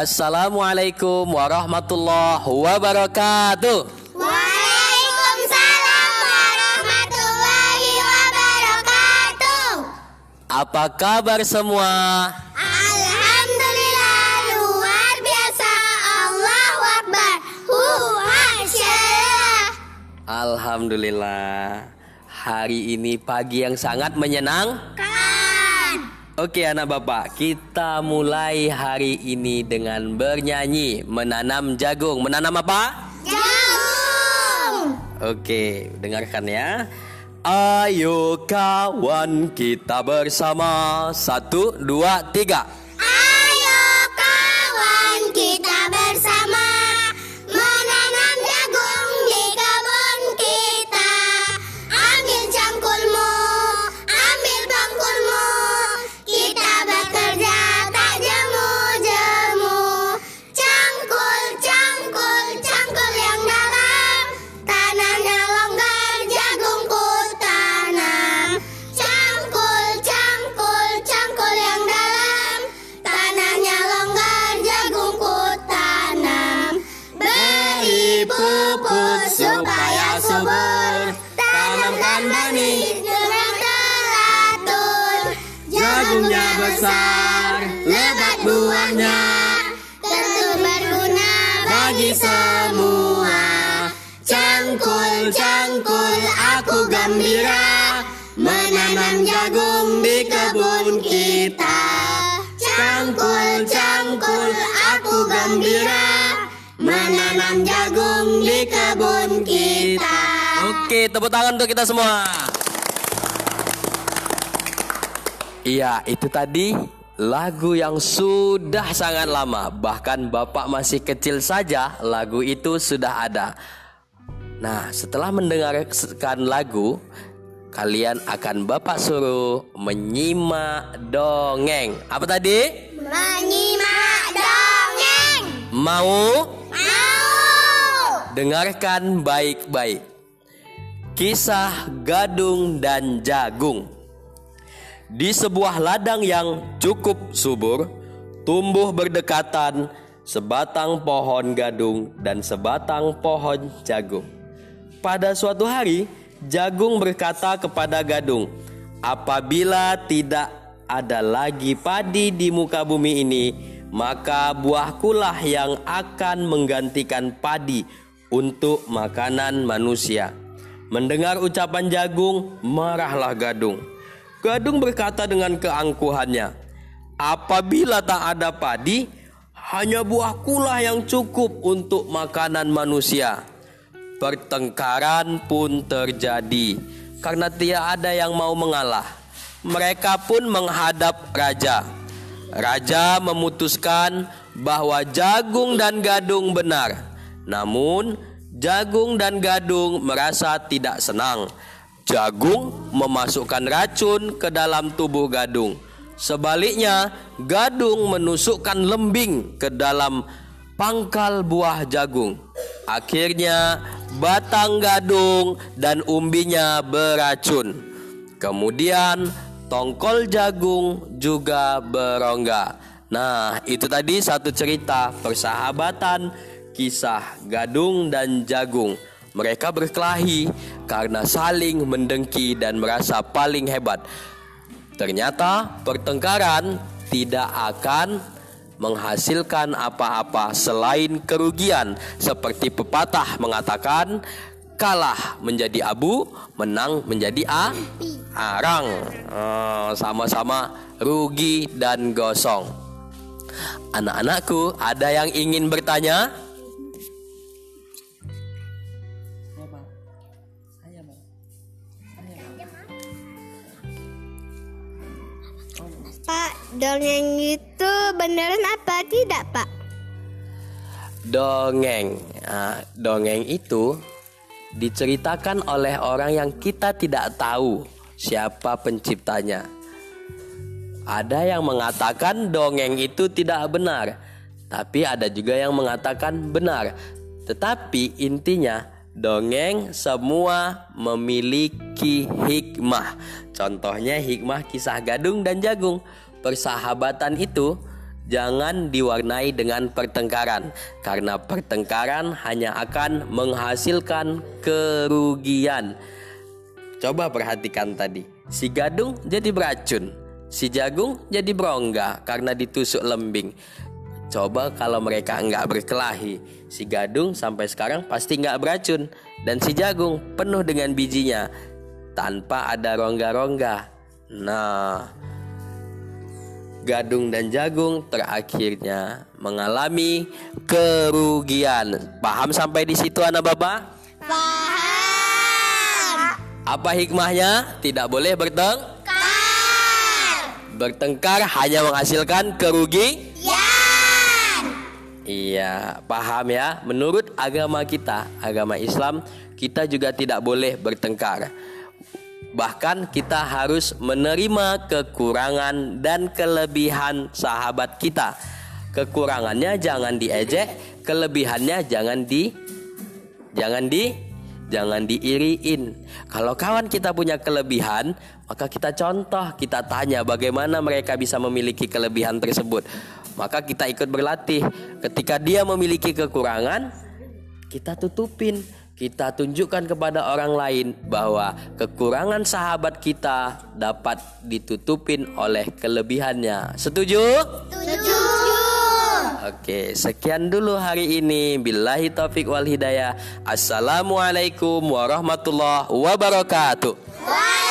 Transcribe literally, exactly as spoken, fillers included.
Assalamualaikum warahmatullahi wabarakatuh. Waalaikumsalam warahmatullahi wabarakatuh. Apa kabar semua? Alhamdulillah luar biasa. Allahu Akbar. Huwa syallah. Alhamdulillah. Hari ini pagi yang sangat menyenangkan. Oke anak bapak, kita mulai hari ini dengan bernyanyi, menanam jagung. Menanam apa? Jagung. Oke, dengarkan ya. Ayo kawan kita bersama. Satu, dua, tiga. Ayo kawan kita bersama, menanam jagung di kebun kita. Ambil cangkulmu, ambil bangkulmu, supaya subur, tanamkan benih dengan teratur. Jagungnya besar, lebat buahnya, tentu berguna bagi semua. Cangkul, cangkul, aku gembira, menanam jagung di kebun kita. Cangkul, cangkul, aku gembira, menanam jagung di kebun kita. Oke, tepuk tangan untuk kita semua. Iya, itu tadi lagu yang sudah sangat lama. Bahkan bapak masih kecil saja lagu itu sudah ada. Nah, setelah mendengarkan lagu, kalian akan bapak suruh menyimak dongeng. Apa tadi? Menyimak dongeng. Mau? Dengarkan baik-baik. Kisah gadung dan jagung. Di sebuah ladang yang cukup subur, tumbuh berdekatan sebatang pohon gadung dan sebatang pohon jagung. Pada suatu hari, jagung berkata kepada gadung, "Apabila tidak ada lagi padi di muka bumi ini, maka buahkulah yang akan menggantikan padi untuk makanan manusia." Mendengar ucapan jagung, marahlah gadung. Gadung berkata dengan keangkuhannya, "Apabila tak ada padi, hanya buahkulah yang cukup untuk makanan manusia." Pertengkaran pun terjadi karena tidak ada yang mau mengalah. Mereka pun menghadap raja. Raja memutuskan bahwa jagung dan gadung benar. Namun, jagung dan gadung merasa tidak senang. Jagung memasukkan racun ke dalam tubuh gadung. Sebaliknya, gadung menusukkan lembing ke dalam pangkal buah jagung. Akhirnya, batang gadung dan umbinya beracun. Kemudian, tongkol jagung juga berongga. Nah, itu tadi satu cerita persahabatan kisah gadung dan jagung. Mereka berkelahi karena saling mendengki dan merasa paling hebat. Ternyata pertengkaran tidak akan menghasilkan apa-apa selain kerugian. Seperti pepatah mengatakan, kalah menjadi abu, menang menjadi a arang. Oh, sama-sama rugi dan gosong. Anak-anakku, ada yang ingin bertanya? Pak, dongeng itu beneran apa tidak, Pak? Dongeng, nah, dongeng itu diceritakan oleh orang yang kita tidak tahu siapa penciptanya. Ada yang mengatakan dongeng itu tidak benar, tapi ada juga yang mengatakan benar. Tetapi intinya, dongeng semua memiliki hikmah. Contohnya hikmah kisah gadung dan jagung. Persahabatan itu Jangan diwarnai dengan pertengkaran, karena pertengkaran hanya akan menghasilkan kerugian. Coba perhatikan tadi, si gadung jadi beracun, si jagung jadi berongga karena ditusuk lembing. Coba kalau mereka enggak berkelahi, si gadung sampai sekarang pasti enggak beracun, dan si jagung penuh dengan bijinya tanpa ada rongga-rongga. Nah, gadung dan jagung terakhirnya mengalami kerugian. Paham sampai di situ anak Baba? Paham. Apa hikmahnya? Tidak boleh bertengkar. Bertengkar hanya menghasilkan kerugian. Iya, paham ya? Menurut agama kita, agama Islam, kita juga tidak boleh bertengkar. Bahkan kita harus menerima kekurangan dan kelebihan sahabat kita. Kekurangannya jangan diejek, kelebihannya jangan di jangan di jangan diiriin. Kalau kawan kita punya kelebihan, maka kita contoh, kita tanya bagaimana mereka bisa memiliki kelebihan tersebut. Maka kita ikut berlatih. Ketika dia memiliki kekurangan, kita tutupin. Kita tunjukkan kepada orang lain bahwa kekurangan sahabat kita dapat ditutupin oleh kelebihannya. Setuju? Setuju. Oke, sekian dulu hari ini. Billahi taufik wal hidayah. Assalamualaikum warahmatullahi wabarakatuh.